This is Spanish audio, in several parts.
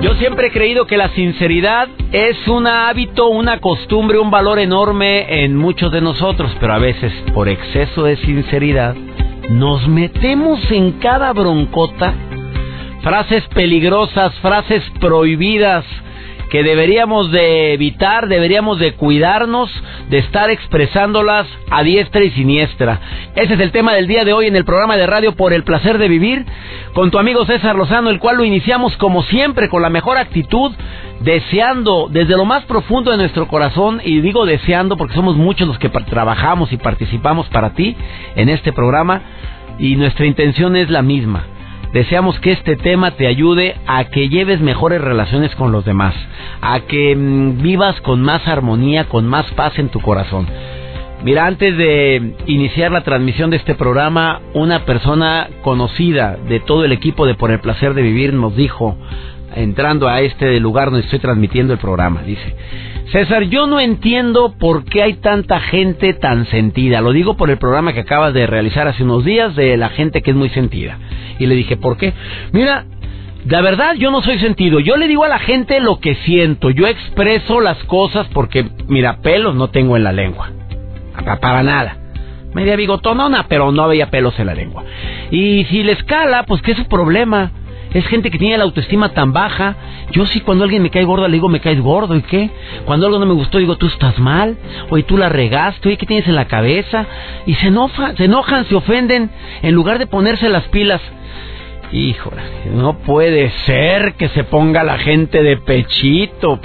Yo siempre he creído que la sinceridad es un hábito, una costumbre, un valor enorme en muchos de nosotros, pero a veces, por exceso de sinceridad, nos metemos en cada broncota, frases peligrosas, frases prohibidas, que deberíamos de evitar, deberíamos de cuidarnos de estar expresándolas a diestra y siniestra. Ese es el tema del día de hoy en el programa de radio Por el Placer de Vivir, con tu amigo César Lozano, el cual lo iniciamos como siempre con la mejor actitud, deseando desde lo más profundo de nuestro corazón, y digo deseando porque somos muchos los que trabajamos y participamos para ti en este programa, y nuestra intención es la misma. Deseamos que este tema te ayude a que lleves mejores relaciones con los demás, a que vivas con más armonía, con más paz en tu corazón. Mira, antes de iniciar la transmisión de este programa, una persona conocida de todo el equipo de Por el Placer de Vivir nos dijo, entrando a este lugar donde estoy transmitiendo el programa, dice: César, yo no entiendo por qué hay tanta gente tan sentida. Lo digo por el programa que acabas de realizar hace unos días de la gente que es muy sentida. Y le dije, ¿por qué? Mira, la verdad yo no soy sentido. Yo le digo a la gente lo que siento. Yo expreso las cosas porque, mira, pelos no tengo en la lengua. Para nada. Media bigotonona, pero no había pelos en la lengua. Y si les cala, pues ¿qué es su problema? Es gente que tiene la autoestima tan baja. Yo sí, cuando alguien me cae gorda, le digo, me caes gordo, ¿y qué? Cuando algo no me gustó, digo, tú estás mal, oye, tú la regaste, oye, ¿qué tienes en la cabeza? Y se enojan, se ofenden, en lugar de ponerse las pilas. Híjole, no puede ser que se ponga la gente de pechito.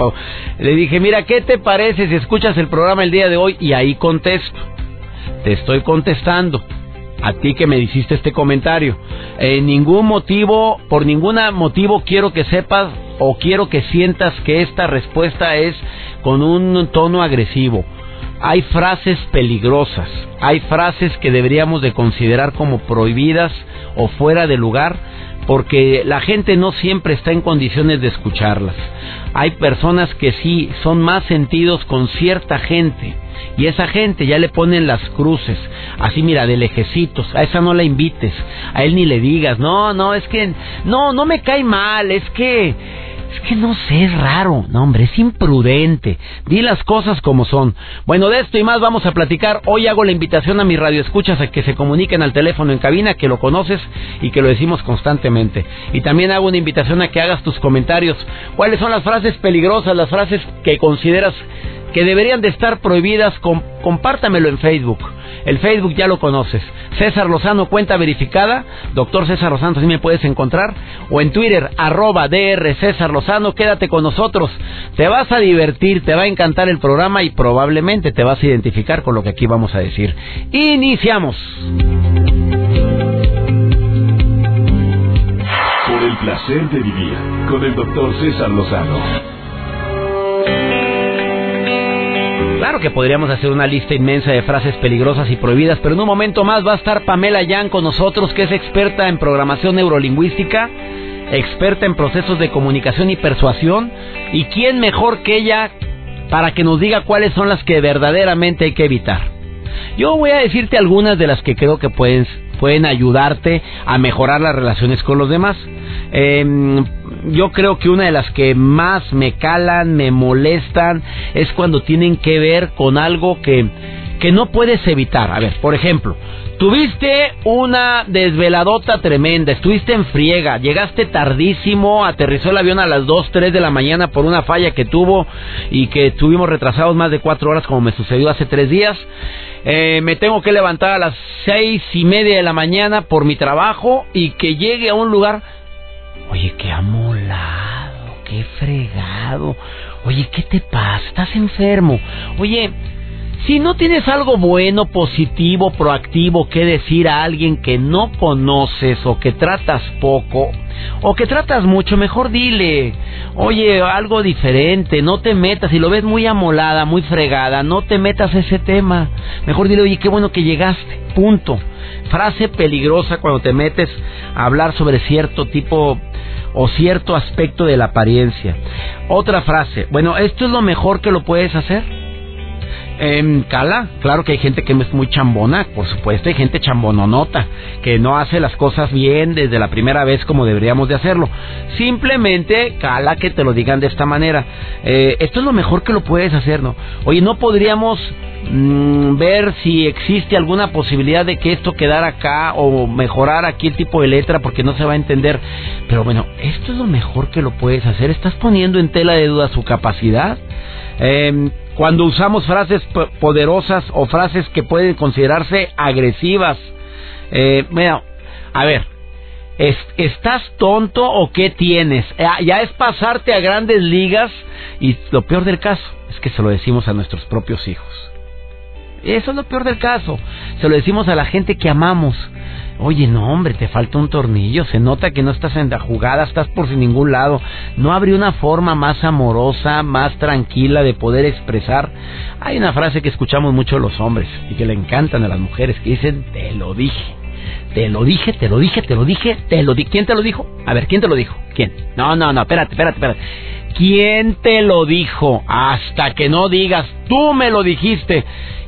Le dije, mira, ¿qué te parece si escuchas el programa el día de hoy? Y ahí contesto. Te estoy contestando a ti que me hiciste este comentario. Por ningún motivo quiero que sepas o quiero que sientas que esta respuesta es con un tono agresivo. Hay frases peligrosas, hay frases que deberíamos de considerar como prohibidas o fuera de lugar, porque la gente no siempre está en condiciones de escucharlas. Hay personas que sí son más sentidos con cierta gente, y esa gente ya le ponen las cruces, así mira, de lejecitos. A esa no la invites, a él ni le digas, no me cae mal, es que no sé, es raro, no hombre, es imprudente, di las cosas como son. Bueno, de esto y más vamos a platicar. Hoy hago la invitación a mis radioescuchas a que se comuniquen al teléfono en cabina, que lo conoces y que lo decimos constantemente. Y también hago una invitación a que hagas tus comentarios. ¿Cuáles son las frases peligrosas, las frases que consideras que deberían de estar prohibidas? Compártamelo en Facebook. El Facebook ya lo conoces, César Lozano, cuenta verificada, Doctor César Lozano, así me puedes encontrar, o en Twitter, @DR César Lozano. Quédate con nosotros, te vas a divertir, te va a encantar el programa y probablemente te vas a identificar con lo que aquí vamos a decir. Iniciamos. Por el placer de vivir con el Doctor César Lozano. Claro que podríamos hacer una lista inmensa de frases peligrosas y prohibidas, pero en un momento más va a estar Pamela Yan con nosotros, que es experta en programación neurolingüística, experta en procesos de comunicación y persuasión, y quién mejor que ella para que nos diga cuáles son las que verdaderamente hay que evitar. Yo voy a decirte algunas de las que creo que pueden ayudarte a mejorar las relaciones con los demás. Yo creo que una de las que más me calan, me molestan, es cuando tienen que ver con algo que no puedes evitar. A ver, por ejemplo, tuviste una desveladota tremenda, estuviste en friega, llegaste tardísimo, aterrizó el avión a las 2, 3 de la mañana por una falla que tuvo y que estuvimos retrasados más de 4 horas, como me sucedió hace 3 días. Me tengo que levantar a las 6:30 de la mañana por mi trabajo, y que llegue a un lugar, oye, qué amolado, qué fregado, oye, ¿qué te pasa? ¿Estás enfermo? Oye, Si no tienes algo bueno, positivo, proactivo que decir a alguien que no conoces o que tratas poco o que tratas mucho, mejor dile, oye, algo diferente, no te metas. Si lo ves muy amolada, muy fregada, no te metas a ese tema. Mejor dile, oye, qué bueno que llegaste, punto. Frase peligrosa cuando te metes a hablar sobre cierto tipo o cierto aspecto de la apariencia. Otra frase, bueno, esto es lo mejor que lo puedes hacer. Cala, claro que hay gente que es muy chambona, por supuesto, hay gente chambononota, que no hace las cosas bien desde la primera vez como deberíamos de hacerlo. Simplemente cala que te lo digan de esta manera. Esto es lo mejor que lo puedes hacer, ¿no? Oye, ¿no podríamos ver si existe alguna posibilidad de que esto quedara acá o mejorar aquí el tipo de letra porque no se va a entender? Pero bueno, esto es lo mejor que lo puedes hacer. Estás poniendo en tela de duda su capacidad. Cuando usamos frases poderosas o frases que pueden considerarse agresivas. Mira, a ver, ¿estás tonto o qué tienes? Ya es pasarte a grandes ligas y lo peor del caso es que se lo decimos a nuestros propios hijos. Eso es lo peor del caso. Se lo decimos a la gente que amamos. Oye, no, hombre, te falta un tornillo. Se nota que no estás en la jugada, estás por sin ningún lado. No habría una forma más amorosa, más tranquila de poder expresar. Hay una frase que escuchamos mucho los hombres y que le encantan a las mujeres, que dicen, te lo dije. Te lo dije, te lo dije, te lo dije, te lo dije. ¿Quién te lo dijo? A ver, ¿quién te lo dijo? ¿Quién? No, espérate. ¿Quién te lo dijo? Hasta que no digas, tú me lo dijiste.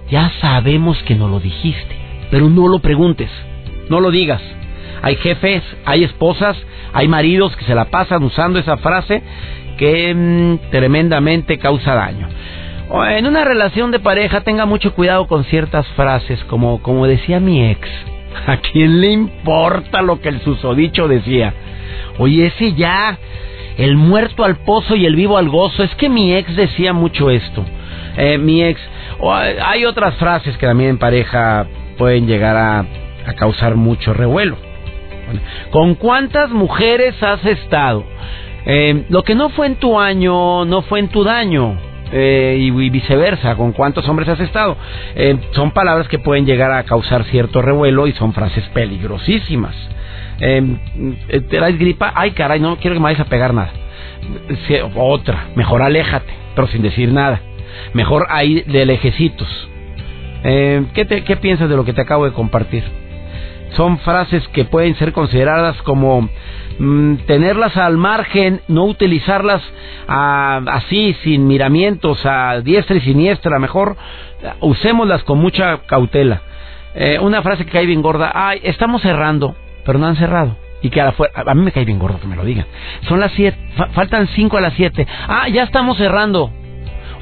Ya sabemos que no lo dijiste, pero no lo preguntes, no lo digas. Hay jefes, hay esposas, hay maridos que se la pasan usando esa frase que tremendamente causa daño. O en una relación de pareja, tenga mucho cuidado con ciertas frases, como decía mi ex. ¿A quién le importa lo que el susodicho decía? Oye, ese ya, el muerto al pozo y el vivo al gozo. Es que mi ex decía mucho esto. Mi ex. O hay otras frases que también en pareja pueden llegar a causar mucho revuelo. Bueno, ¿con cuántas mujeres has estado? Lo que no fue en tu año, no fue en tu daño. Y viceversa, ¿con cuántos hombres has estado? Son palabras que pueden llegar a causar cierto revuelo y son frases peligrosísimas. ¿Te das gripa? Ay, caray, no quiero que me vayas a pegar nada. Otra, mejor aléjate, pero sin decir nada. Mejor ahí de lejecitos. ¿Qué piensas de lo que te acabo de compartir? Son frases que pueden ser consideradas como tenerlas al margen, no utilizarlas así, sin miramientos, a diestra y siniestra. Mejor usémoslas con mucha cautela. Una frase que cae bien gorda, ay, estamos cerrando, pero no han cerrado. Y que a mí me cae bien gordo que me lo digan. Son las 7, faltan 5 a las 7. Ah, ya estamos cerrando.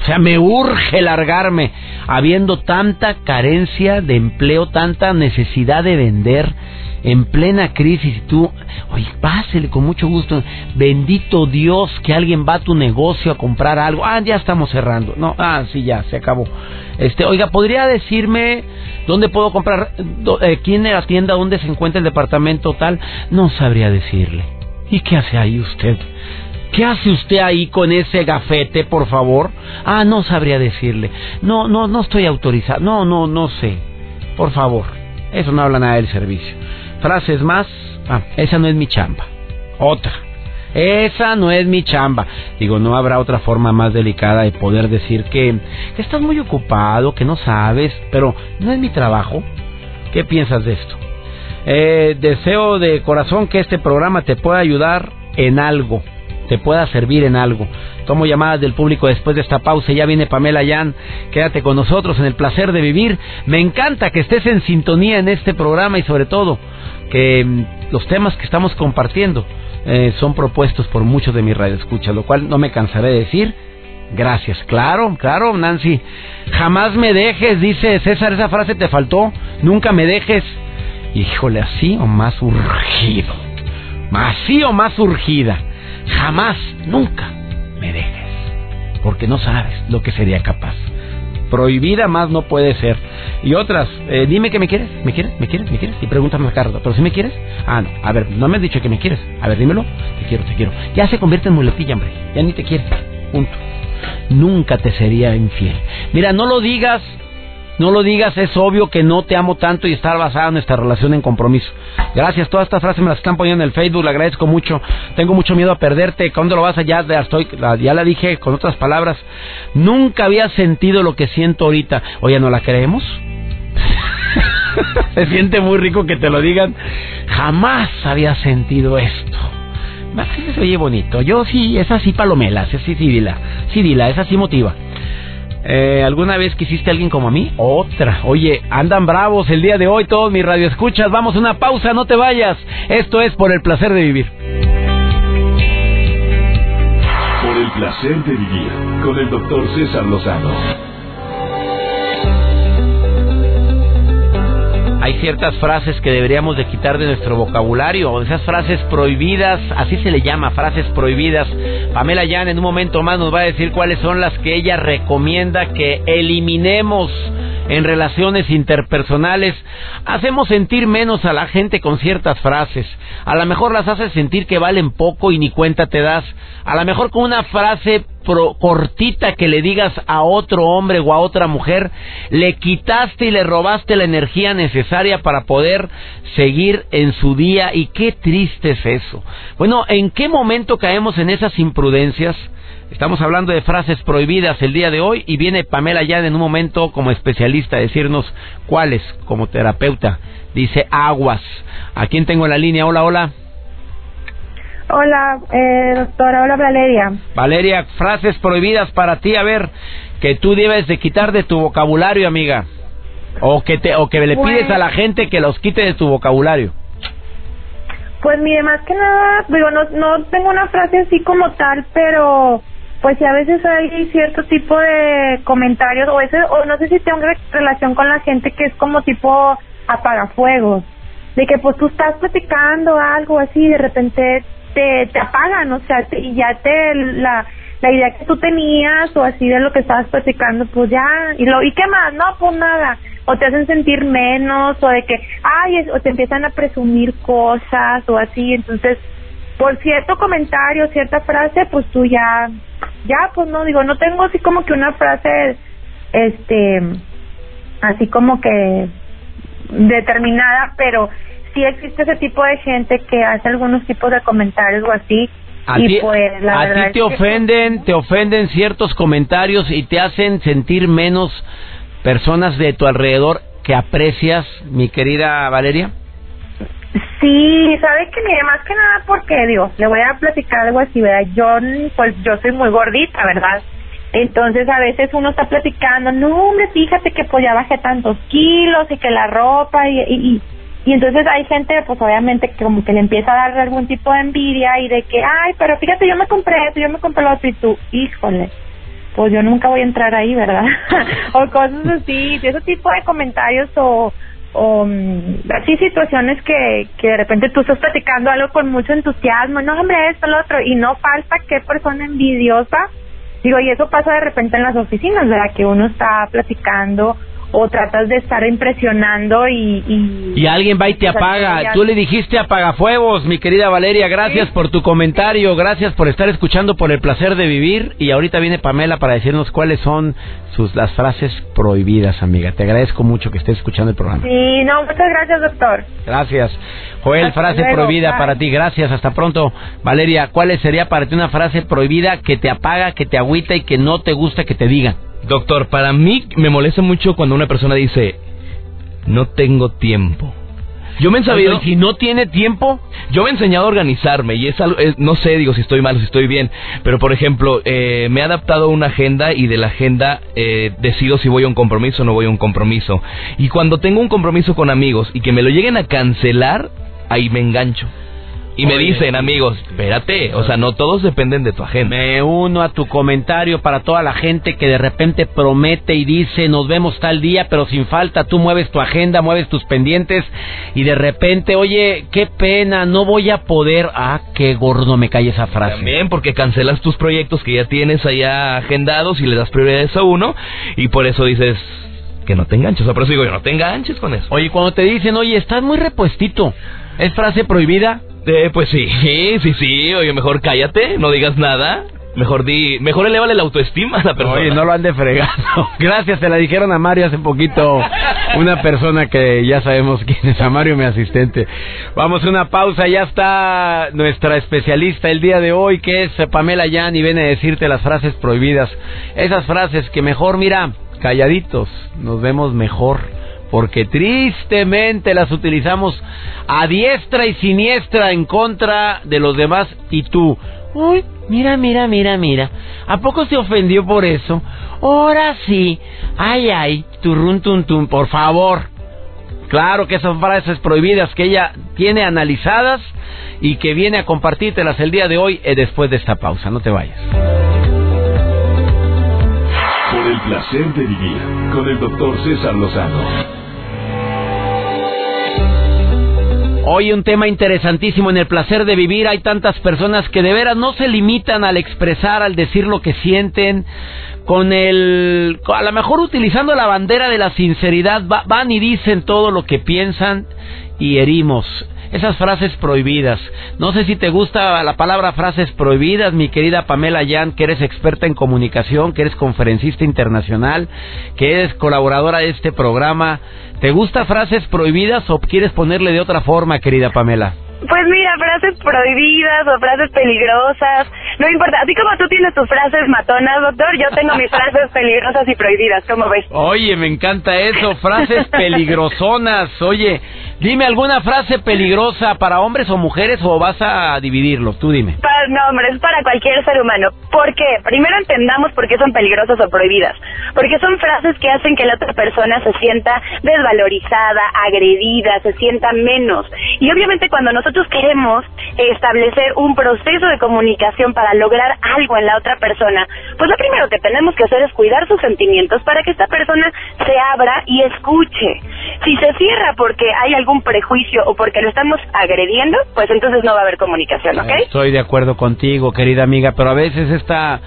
O sea, me urge largarme, habiendo tanta carencia de empleo, tanta necesidad de vender en plena crisis. Y tú, oye, pásele con mucho gusto. Bendito Dios que alguien va a tu negocio a comprar algo. Ah, ya estamos cerrando. No, sí, ya, se acabó. Oiga, ¿podría decirme dónde puedo comprar? ¿Quién es la tienda? ¿Dónde se encuentra el departamento tal? No sabría decirle. ¿Y qué hace ahí usted? ¿Qué hace usted ahí con ese gafete, por favor? Ah, no sabría decirle. No estoy autorizado. No sé. Por favor. Eso no habla nada del servicio. Frases más. Ah, esa no es mi chamba. Otra. Esa no es mi chamba. Digo, no habrá otra forma más delicada de poder decir que estás muy ocupado, que no sabes, pero no es mi trabajo. ¿Qué piensas de esto? Deseo de corazón que este programa te pueda ayudar en algo. Te pueda servir en algo. Tomo llamadas del público después de esta pausa. Ya viene Pamela Yan. Quédate con nosotros en El Placer de Vivir. Me encanta que estés en sintonía en este programa y sobre todo que los temas que estamos compartiendo son propuestos por muchos de mis radioescuchas, lo cual no me cansaré de decir. Gracias. Claro, Nancy. Jamás me dejes, dice César. Esa frase te faltó. Nunca me dejes. Híjole, así o más urgido. Así o más urgida. Jamás, nunca me dejes, porque no sabes lo que sería capaz. Prohibida más no puede ser. Y otras, dime que me quieres, y pregúntame a Carlos, pero si me quieres, no, a ver, no me has dicho que me quieres, a ver, dímelo, te quiero. Ya se convierte en muletilla, hombre, ya ni te quieres, punto. Nunca te sería infiel. Mira, no lo digas, No lo digas, es obvio que no te amo tanto y estar basada en nuestra relación en compromiso. Gracias, todas estas frases me las están poniendo en el Facebook, le agradezco mucho. Tengo mucho miedo a perderte. ¿Cuándo lo vas a hallar? Ya la dije con otras palabras. Nunca había sentido lo que siento ahorita. Oye, ¿no la creemos? Se siente muy rico que te lo digan. Jamás había sentido esto. Así se oye bonito. Yo sí, es así, palomelas, es así, dila. Sí, dila, es así, motiva. ¿Alguna vez quisiste a alguien como a mí? Otra. Oye, andan bravos el día de hoy todos mis radioescuchas. Vamos a una pausa, no te vayas. Esto es Por el Placer de Vivir. Por el Placer de Vivir, con el doctor César Lozano. Hay ciertas frases que deberíamos de quitar de nuestro vocabulario, esas frases prohibidas, así se le llama, frases prohibidas. Pamela Yan en un momento más nos va a decir cuáles son las que ella recomienda que eliminemos en relaciones interpersonales. Hacemos sentir menos a la gente con ciertas frases. A lo mejor las haces sentir que valen poco y ni cuenta te das. A lo mejor con una frase cortita que le digas a otro hombre o a otra mujer, le quitaste y le robaste la energía necesaria para poder seguir en su día. Y qué triste es eso. Bueno, ¿en qué momento caemos en esas imprudencias? Estamos hablando de frases prohibidas el día de hoy y viene Pamela Yan en un momento como especialista a decirnos cuáles, como terapeuta. Dice aguas. ¿A quién tengo en la línea? Hola, hola. Hola, doctora. Hola, Valeria. Valeria, frases prohibidas para ti, a ver, que tú debes de quitar de tu vocabulario, amiga. O que le pides a la gente que los quite de tu vocabulario. Pues mire, más que nada, digo, no tengo una frase así como tal, pero pues sí, a veces hay cierto tipo de comentarios o no sé si tengo relación con la gente que es como tipo apagafuegos, de que pues tú estás platicando algo así y de repente te apagan, o sea, y ya la idea que tú tenías o así de lo que estabas platicando, pues ya, ¿y qué más? No, pues nada. O te hacen sentir menos, o de que, o te empiezan a presumir cosas, o así. Entonces, por cierto comentario, cierta frase, pues tú ya, pues no, digo, no tengo así como que una frase, así como que determinada, pero sí existe ese tipo de gente que hace algunos tipos de comentarios o así. ¿A ti te ofenden ciertos comentarios y te hacen sentir menos personas de tu alrededor que aprecias, mi querida Valeria? Sí, sabes que mire, más que nada porque, digo, le voy a platicar algo así, ¿verdad? Yo soy muy gordita, ¿verdad? Entonces a veces uno está platicando, no, hombre, fíjate que pues ya bajé tantos kilos y que la ropa y entonces hay gente, pues obviamente, que como que le empieza a dar algún tipo de envidia y de que, pero fíjate, yo me compré esto, yo me compré lo otro, y tú, híjole, pues yo nunca voy a entrar ahí, ¿verdad? O cosas así, ese tipo de comentarios o así situaciones que de repente tú estás platicando algo con mucho entusiasmo, no, hombre, esto, lo otro, y no falta qué persona envidiosa. Digo, y eso pasa de repente en las oficinas, ¿verdad? Que uno está platicando o tratas de estar impresionando y alguien va y te apaga. Tú le dijiste apagafuegos, mi querida Valeria. Gracias por tu comentario, gracias por estar escuchando Por el Placer de Vivir. Y ahorita viene Pamela para decirnos cuáles son las frases prohibidas, amiga. Te agradezco mucho que estés escuchando el programa. Sí, no, muchas gracias, doctor. Gracias. Joel, hasta frase luego, prohibida para ti. Gracias, hasta pronto. Valeria, ¿cuál sería para ti una frase prohibida que te apaga, que te agüita y que no te gusta que te digan? Doctor, para mí me molesta mucho cuando una persona dice, no tengo tiempo. Yo me he sabido... Si no tiene tiempo, yo me he enseñado a organizarme y es algo, no sé, digo, si estoy mal o si estoy bien, pero por ejemplo, me he adaptado a una agenda y de la agenda decido si voy a un compromiso o no voy a un compromiso. Y cuando tengo un compromiso con amigos y que me lo lleguen a cancelar, ahí me engancho. Y me dicen, amigos, espérate, o sea, no todos dependen de tu agenda. Me uno a tu comentario para toda la gente que de repente promete y dice, nos vemos tal día, pero sin falta, tú mueves tu agenda, mueves tus pendientes, y de repente, oye, qué pena, no voy a poder. Qué gordo me cae esa frase. También porque cancelas tus proyectos que ya tienes allá agendados y le das prioridades a uno, y por eso dices... que no te enganches, por eso digo yo, no te enganches con eso. Oye, cuando te dicen, oye, estás muy repuestito, ¿es frase prohibida? Pues sí, oye, mejor cállate, no digas nada. Mejor elévale la autoestima a la persona. Oye, no lo ande fregando. Gracias, se la dijeron a Mario hace poquito. Una persona que ya sabemos quién es. A Mario, mi asistente. Vamos a una pausa, ya está nuestra especialista el día de hoy, que es Pamela Yan, y viene a decirte las frases prohibidas. Esas frases que mejor, mira, calladitos, nos vemos mejor. Porque tristemente las utilizamos a diestra y siniestra en contra de los demás. Y tú, uy, mira. ¿A poco se ofendió por eso? Ahora sí. Ay, turrun, tum, tum, por favor. Claro que son frases prohibidas que ella tiene analizadas y que viene a compartírtelas el día de hoy después de esta pausa. No te vayas. Por el placer de vivir con el doctor César Lozano. Hoy un tema interesantísimo en el placer de vivir. Hay tantas personas que de veras no se limitan al expresar, al decir lo que sienten, a lo mejor utilizando la bandera de la sinceridad, van y dicen todo lo que piensan y herimos. Esas frases prohibidas. No sé si te gusta la palabra frases prohibidas, mi querida Pamela Yan, que eres experta en comunicación, que eres conferencista internacional, que eres colaboradora de este programa. ¿Te gusta frases prohibidas o quieres ponerle de otra forma, querida Pamela? Pues mira, frases prohibidas o frases peligrosas, no importa. Así como tú tienes tus frases matonas, doctor, yo tengo mis frases peligrosas y prohibidas, ¿cómo ves? Oye, me encanta eso, frases peligrosonas. Oye, dime alguna frase peligrosa para hombres o mujeres, o vas a dividirlo, tú dime. No, hombre, es para cualquier ser humano. ¿Por qué? Primero entendamos por qué son peligrosas o prohibidas. Porque son frases que hacen que la otra persona se sienta desvalorizada, agredida, se sienta menos. Y obviamente cuando nosotros queremos establecer un proceso de comunicación para lograr algo en la otra persona, pues lo primero que tenemos que hacer es cuidar sus sentimientos para que esta persona se abra y escuche. Si se cierra porque hay algún prejuicio o porque lo estamos agrediendo, pues entonces no va a haber comunicación, ¿ok? Estoy de acuerdo contigo, querida amiga, pero a veces esta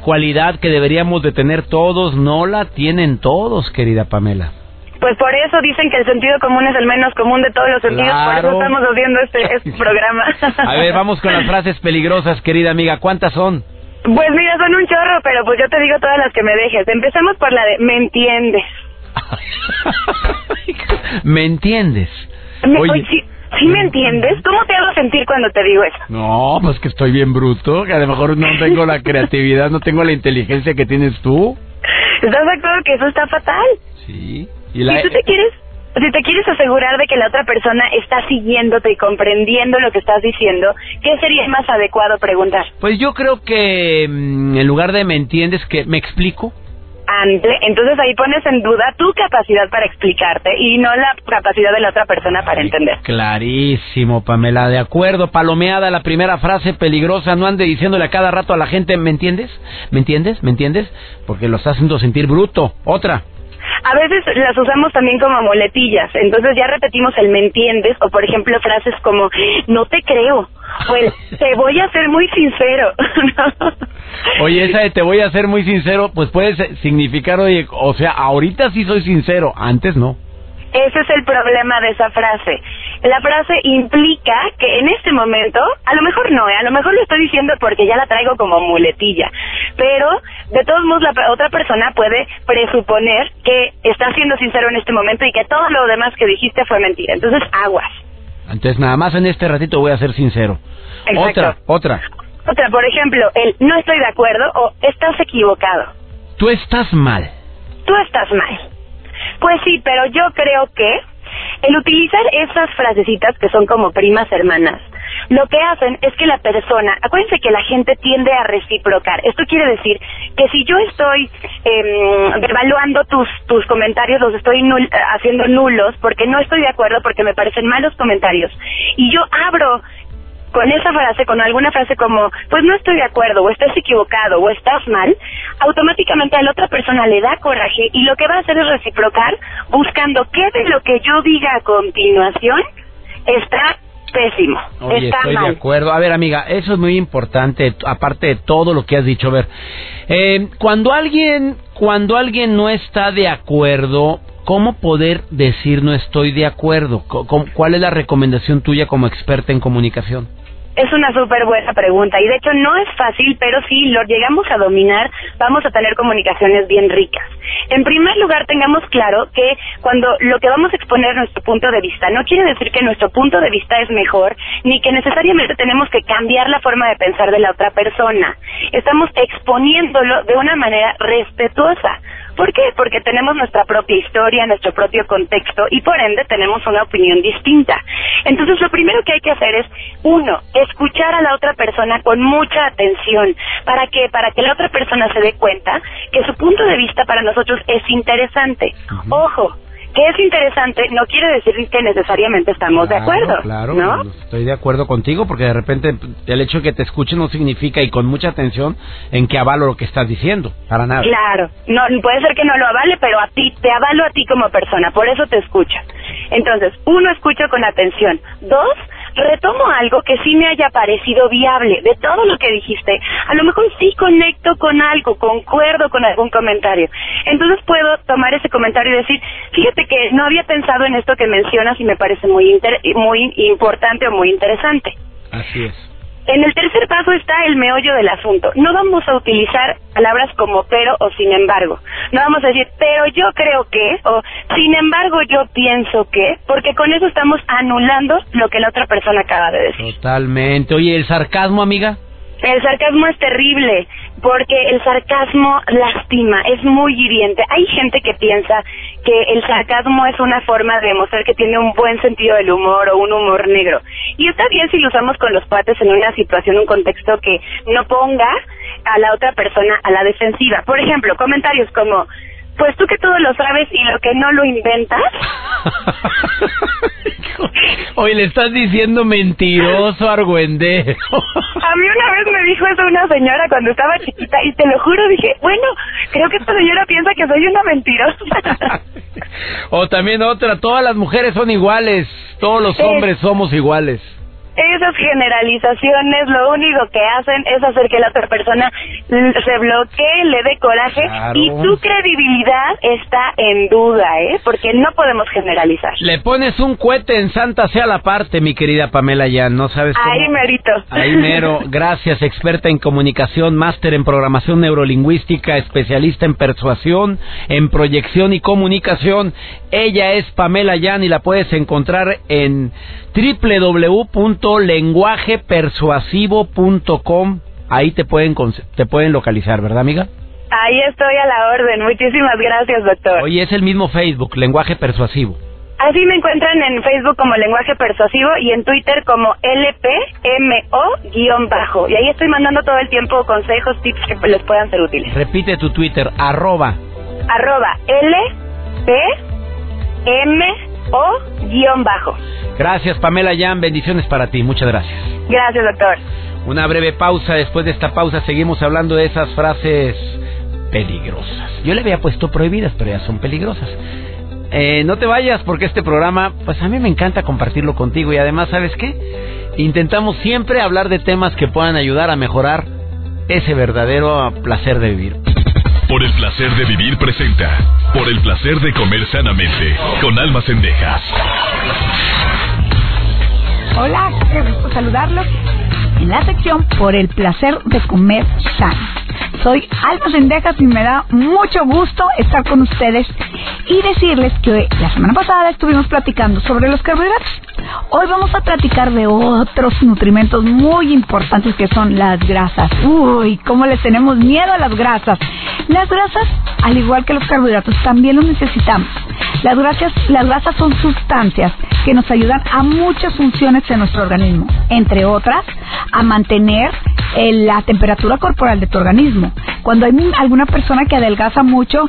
cualidad que deberíamos de tener todos no la tienen todos, querida Pamela. Pues por eso dicen que el sentido común es el menos común de todos los sentidos, claro. Por eso estamos haciendo este programa. A ver, vamos con las frases peligrosas, querida amiga, ¿cuántas son? Pues mira, son un chorro, pero pues yo te digo todas las que me dejes. Empezamos por la de, ¿me entiendes? ¿Me entiendes? Oye, ¿sí me entiendes? ¿Cómo te hago sentir cuando te digo eso? No, pues que estoy bien bruto, que a lo mejor no tengo la creatividad, no tengo la inteligencia que tienes tú. ¿Estás de acuerdo que eso está fatal? Sí. Si te quieres asegurar de que la otra persona está siguiéndote y comprendiendo lo que estás diciendo, ¿qué sería más adecuado preguntar? Pues yo creo que en lugar de me entiendes, que me explico. Entonces ahí pones en duda tu capacidad para explicarte y no la capacidad de la otra persona para entender. Clarísimo, Pamela, de acuerdo, palomeada la primera frase peligrosa. No ande diciéndole a cada rato a la gente, ¿me entiendes? ¿Me entiendes? ¿Me entiendes? Porque lo estás haciendo sentir bruto. Otra. A veces las usamos también como muletillas, entonces ya repetimos el ¿me entiendes? O por ejemplo frases como no te creo, pues te voy a ser muy sincero. Oye, esa de te voy a ser muy sincero, pues puede significar, oye, o sea, ahorita sí soy sincero, antes no. Ese es el problema de esa frase. La frase implica que en este momento, a lo mejor no, a lo mejor lo estoy diciendo porque ya la traigo como muletilla, pero de todos modos la otra persona puede presuponer que está siendo sincero en este momento y que todo lo demás que dijiste fue mentira. Entonces, aguas. Entonces, nada más en este ratito voy a ser sincero. Exacto. Otra, por ejemplo, el no estoy de acuerdo o estás equivocado. Tú estás mal. Tú estás mal. Pues sí, pero yo creo que el utilizar esas frasecitas que son como primas hermanas, lo que hacen es que la persona, acuérdense que la gente tiende a reciprocar. Esto quiere decir que si yo estoy devaluando tus comentarios, los estoy haciendo nulos porque no estoy de acuerdo, porque me parecen malos comentarios, y yo abro con esa frase, con alguna frase como, pues no estoy de acuerdo, o estás equivocado, o estás mal, automáticamente a la otra persona le da coraje y lo que va a hacer es reciprocar, buscando qué de lo que yo diga a continuación está pésimo. Oye, está estoy mal. De acuerdo. A ver, amiga, eso es muy importante, aparte de todo lo que has dicho. A ver, cuando alguien no está de acuerdo, ¿cómo poder decir no estoy de acuerdo? ¿Cuál es la recomendación tuya como experta en comunicación? Es una súper buena pregunta y de hecho no es fácil, pero si lo llegamos a dominar vamos a tener comunicaciones bien ricas. En primer lugar, tengamos claro que cuando lo que vamos a exponer nuestro punto de vista no quiere decir que nuestro punto de vista es mejor, ni que necesariamente tenemos que cambiar la forma de pensar de la otra persona. Estamos exponiéndolo de una manera respetuosa. ¿Por qué? Porque tenemos nuestra propia historia, nuestro propio contexto y por ende tenemos una opinión distinta. Entonces lo primero que hay que hacer es, uno, escuchar a la otra persona con mucha atención. ¿Para qué? Para que la otra persona se dé cuenta que su punto de vista para nosotros es interesante. Uh-huh. Ojo, que es interesante no quiere decir que necesariamente estamos de acuerdo. Claro, ¿no? Estoy de acuerdo contigo porque de repente el hecho de que te escuchen no significa, y con mucha atención, en que avalo lo que estás diciendo, para nada. Claro, no puede ser que no lo avale, pero a ti, te avalo a ti como persona, por eso te escucho. Entonces, uno, escucho con atención. Dos, retomo algo que sí me haya parecido viable de todo lo que dijiste. A lo mejor sí conecto con algo, concuerdo con algún comentario. Entonces puedo tomar ese comentario y decir, fíjate que no había pensado en esto que mencionas y me parece muy importante o muy interesante. Así es. En el tercer paso está el meollo del asunto. No vamos a utilizar palabras como pero o sin embargo. No vamos a decir pero yo creo que o sin embargo yo pienso que, porque con eso estamos anulando lo que la otra persona acaba de decir. Totalmente. Oye, ¿el sarcasmo, amiga? El sarcasmo es terrible, porque el sarcasmo lastima, es muy hiriente. Hay gente que piensa que el sarcasmo es una forma de demostrar que tiene un buen sentido del humor o un humor negro. Y está bien si lo usamos con los cuates en una situación, un contexto que no ponga a la otra persona a la defensiva. Por ejemplo, comentarios como, pues tú que todo lo sabes y lo que no lo inventas. Hoy le estás diciendo mentiroso, argüendejo. A mí una vez me dijo eso una señora cuando estaba chiquita y te lo juro, dije, bueno, creo que esta señora piensa que soy una mentirosa. O también otra, todas las mujeres son iguales, todos los hombres somos iguales. Esas generalizaciones lo único que hacen es hacer que la otra persona se bloquee, le dé coraje, claro, y tu credibilidad está en duda, ¿eh? Porque no podemos generalizar. Le pones un cohete en Santa sea la parte, mi querida Pamela Yan, no sabes cómo. Ahí merito. Ahí mero. Gracias, experta en comunicación, máster en programación neurolingüística, especialista en persuasión, en proyección y comunicación. Ella es Pamela Yan y la puedes encontrar en www.lenguajepersuasivo.com. Ahí te pueden localizar, ¿verdad, amiga? Ahí estoy a la orden. Muchísimas gracias, doctor. Oye, es el mismo Facebook, Lenguaje Persuasivo. Así me encuentran en Facebook como Lenguaje Persuasivo y en Twitter como LPMO_. Y ahí estoy mandando todo el tiempo consejos, tips que les puedan ser útiles. Repite tu Twitter, @ LPMO_. Gracias, Pamela Yan, bendiciones para ti, muchas gracias. Gracias, doctor. Una breve pausa, después de esta pausa seguimos hablando de esas frases peligrosas. Yo le había puesto prohibidas, pero ya son peligrosas. No te vayas, porque este programa, pues a mí me encanta compartirlo contigo y además, ¿sabes qué? Intentamos siempre hablar de temas que puedan ayudar a mejorar ese verdadero placer de vivir. Por el placer de vivir presenta Por el placer de comer sanamente con Almas Cendejas. Hola, qué gusto saludarlos en la sección Por el placer de comer sano. Soy Almas Cendejas y me da mucho gusto estar con ustedes y decirles que la semana pasada estuvimos platicando sobre los carbohidratos. Hoy vamos a platicar de otros nutrimentos muy importantes que son las grasas. Uy, cómo les tenemos miedo a las grasas. Las grasas, al igual que los carbohidratos, también los necesitamos. Las grasas son sustancias que nos ayudan a muchas funciones de nuestro organismo, entre otras, a mantener la temperatura corporal de tu organismo. Cuando hay alguna persona que adelgaza mucho,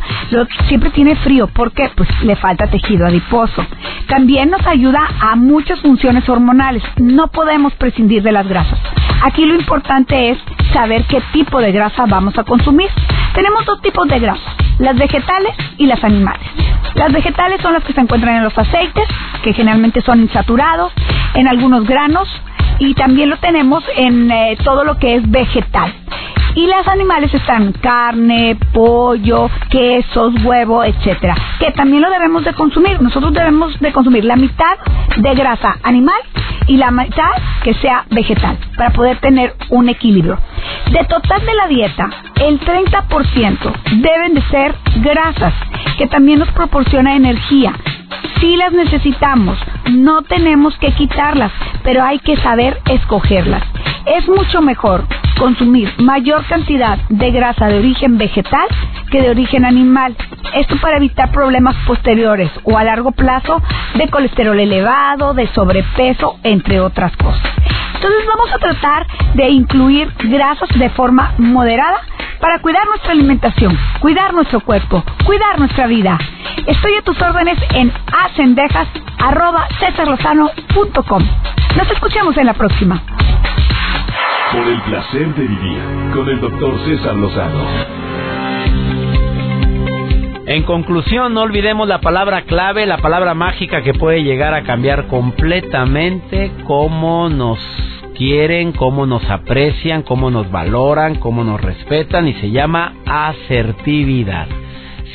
siempre tiene frío. ¿Por qué? Pues le falta tejido adiposo. También nos ayuda a muchas funciones hormonales. No podemos prescindir de las grasas. Aquí lo importante es saber qué tipo de grasa vamos a consumir. Tenemos dos tipos de grasa, las vegetales y las animales. Las vegetales son las que se encuentran en los aceites, que generalmente son insaturados, en algunos granos, y también lo tenemos en todo lo que es vegetal. Y las animales están carne, pollo, quesos, huevo, etcétera, que también lo debemos de consumir. Nosotros debemos de consumir la mitad de grasa animal y la mitad que sea vegetal, para poder tener un equilibrio. De total de la dieta, el 30% deben de ser grasas, que también nos proporciona energía. Si las necesitamos, no tenemos que quitarlas, pero hay que saber escogerlas. Es mucho mejor consumir mayor cantidad de grasa de origen vegetal que de origen animal. Esto para evitar problemas posteriores o a largo plazo de colesterol elevado, de sobrepeso, entre otras cosas. Entonces vamos a tratar de incluir grasas de forma moderada para cuidar nuestra alimentación, cuidar nuestro cuerpo, cuidar nuestra vida. Estoy a tus órdenes en acendejas@cesarlozano.com. Nos escuchamos en la próxima. Por el placer de vivir con el doctor César Lozano. En conclusión, no olvidemos la palabra clave, la palabra mágica que puede llegar a cambiar completamente cómo nos quieren, cómo nos aprecian, cómo nos valoran, cómo nos respetan, y se llama asertividad.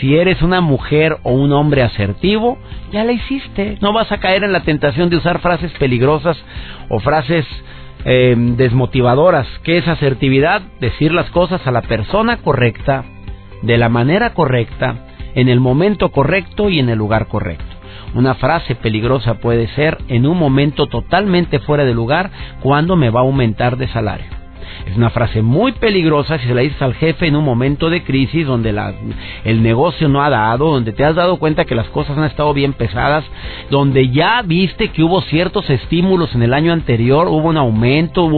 Si eres una mujer o un hombre asertivo, ya la hiciste. No vas a caer en la tentación de usar frases peligrosas o frases desmotivadoras. ¿Qué es asertividad? Decir las cosas a la persona correcta, de la manera correcta, en el momento correcto y en el lugar correcto. Una frase peligrosa puede ser: en un momento totalmente fuera de lugar, ¿cuándo me va a aumentar de salario? Es una frase muy peligrosa si se la dices al jefe en un momento de crisis donde el negocio no ha dado, donde te has dado cuenta que las cosas han estado bien pesadas, donde ya viste que hubo ciertos estímulos en el año anterior, hubo un aumento,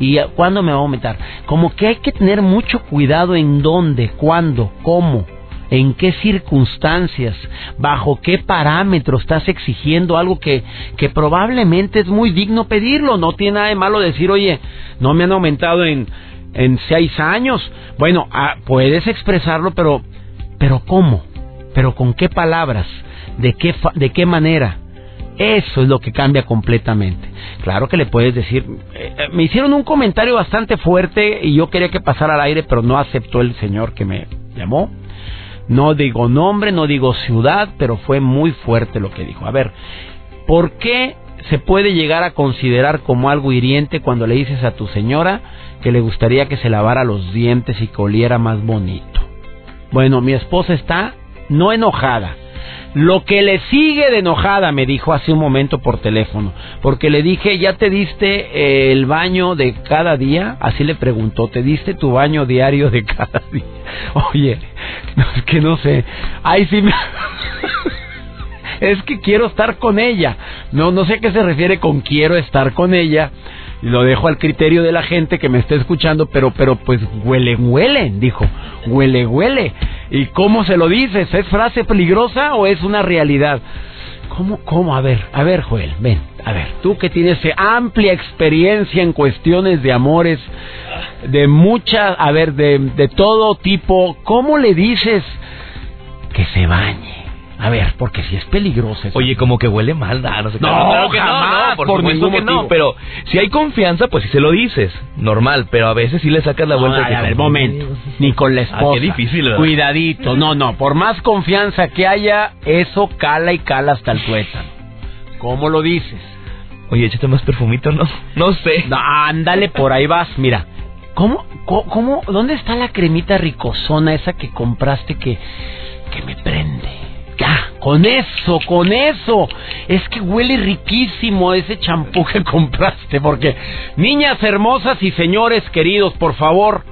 ¿y cuándo me va a aumentar? Como que hay que tener mucho cuidado en dónde, cuándo, cómo, en qué circunstancias, bajo qué parámetros estás exigiendo algo que probablemente es muy digno pedirlo. No tiene nada de malo decir: oye, no me han aumentado en 6 años. Bueno, puedes expresarlo, pero ¿cómo? ¿Pero con qué palabras? ¿De qué manera? Eso es lo que cambia completamente. Claro que le puedes decir: me hicieron un comentario bastante fuerte y yo quería que pasara al aire, pero no aceptó el señor que me llamó. No digo nombre, no digo ciudad, pero fue muy fuerte lo que dijo. A ver, ¿por qué se puede llegar a considerar como algo hiriente cuando le dices a tu señora que le gustaría que se lavara los dientes y que oliera más bonito? Bueno, mi esposa está no enojada. Lo que le sigue de enojada, me dijo hace un momento por teléfono, porque le dije: ¿ya te diste el baño de cada día? Así le preguntó: ¿te diste tu baño diario de cada día? Oye, es que no sé. Ay, sí, es que quiero estar con ella. No sé a qué se refiere con quiero estar con ella. Lo dejo al criterio de la gente que me esté escuchando, pero pues huele, dijo. Huele. ¿Y cómo se lo dices? ¿Es frase peligrosa o es una realidad? ¿Cómo? A ver, Joel, ven. A ver, tú que tienes amplia experiencia en cuestiones de amores, de muchas, de todo tipo, ¿cómo le dices que se bañe? A ver, porque si es peligroso eso. Oye, como que huele mal, no sé. No, claro que jamás, no, por ningún motivo. No, pero si hay confianza, pues sí se lo dices, normal, pero a veces sí le sacas la vuelta. A ver, momento, ni con la esposa. Qué difícil, ¿verdad? Cuidadito, no, por más confianza que haya, eso cala y cala hasta el tuétano. ¿Cómo lo dices? Oye, échate más perfumito, ¿no? No sé. Ándale, por ahí vas, mira. ¿Cómo? ¿Dónde está la cremita ricosona esa que compraste que me prende? Ya, con eso. Es que huele riquísimo ese champú que compraste. Porque, niñas hermosas y señores queridos, por favor,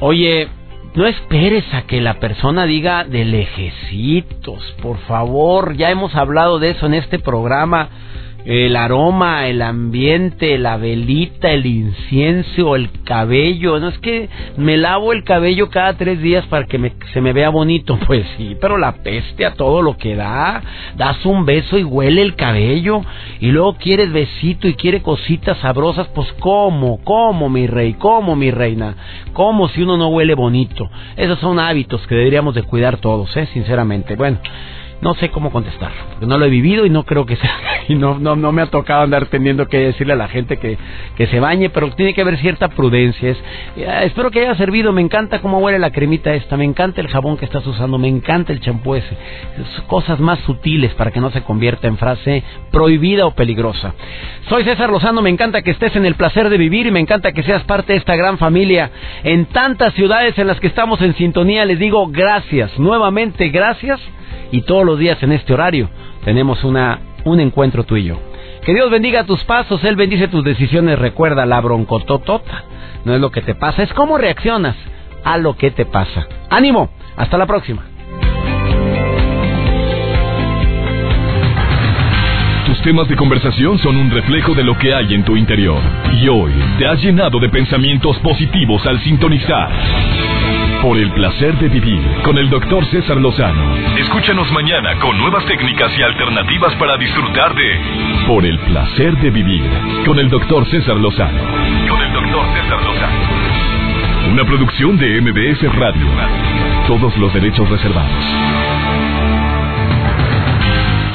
oye, no esperes a que la persona diga de lejecitos, por favor. Ya hemos hablado de eso en este programa. El aroma, el ambiente, la velita, el incienso, el cabello. No es que me lavo el cabello cada 3 días para que se me vea bonito. Pues sí, pero la peste a todo lo que da. Das un beso y huele el cabello. Y luego quieres besito y quiere cositas sabrosas. Pues ¿cómo, mi rey? ¿Cómo, mi reina? ¿Cómo si uno no huele bonito? Esos son hábitos que deberíamos de cuidar todos, sinceramente. Bueno, no sé cómo contestar, porque no lo he vivido y no creo que sea... y no me ha tocado andar teniendo que decirle a la gente que se bañe, pero tiene que haber cierta prudencia. Espero que haya servido, me encanta cómo huele la cremita esta, me encanta el jabón que estás usando, me encanta el champú ese. Cosas más sutiles para que no se convierta en frase prohibida o peligrosa. Soy César Lozano, me encanta que estés en El Placer de Vivir y me encanta que seas parte de esta gran familia en tantas ciudades en las que estamos en sintonía. Les digo gracias, nuevamente gracias, y todos los días en este horario tenemos un encuentro tú y yo. Que Dios bendiga tus pasos, Él bendice tus decisiones. Recuerda, la broncototota no es lo que te pasa, es cómo reaccionas a lo que te pasa. ¡Ánimo! Hasta la próxima. Tus temas de conversación son un reflejo de lo que hay en tu interior. Y hoy te has llenado de pensamientos positivos al sintonizar Por el Placer de Vivir con el Dr. César Lozano. Escúchanos mañana con nuevas técnicas y alternativas para disfrutar de Por el Placer de Vivir con el Dr. César Lozano. Con el Dr. César Lozano. Una producción de MBS Radio. Todos los derechos reservados.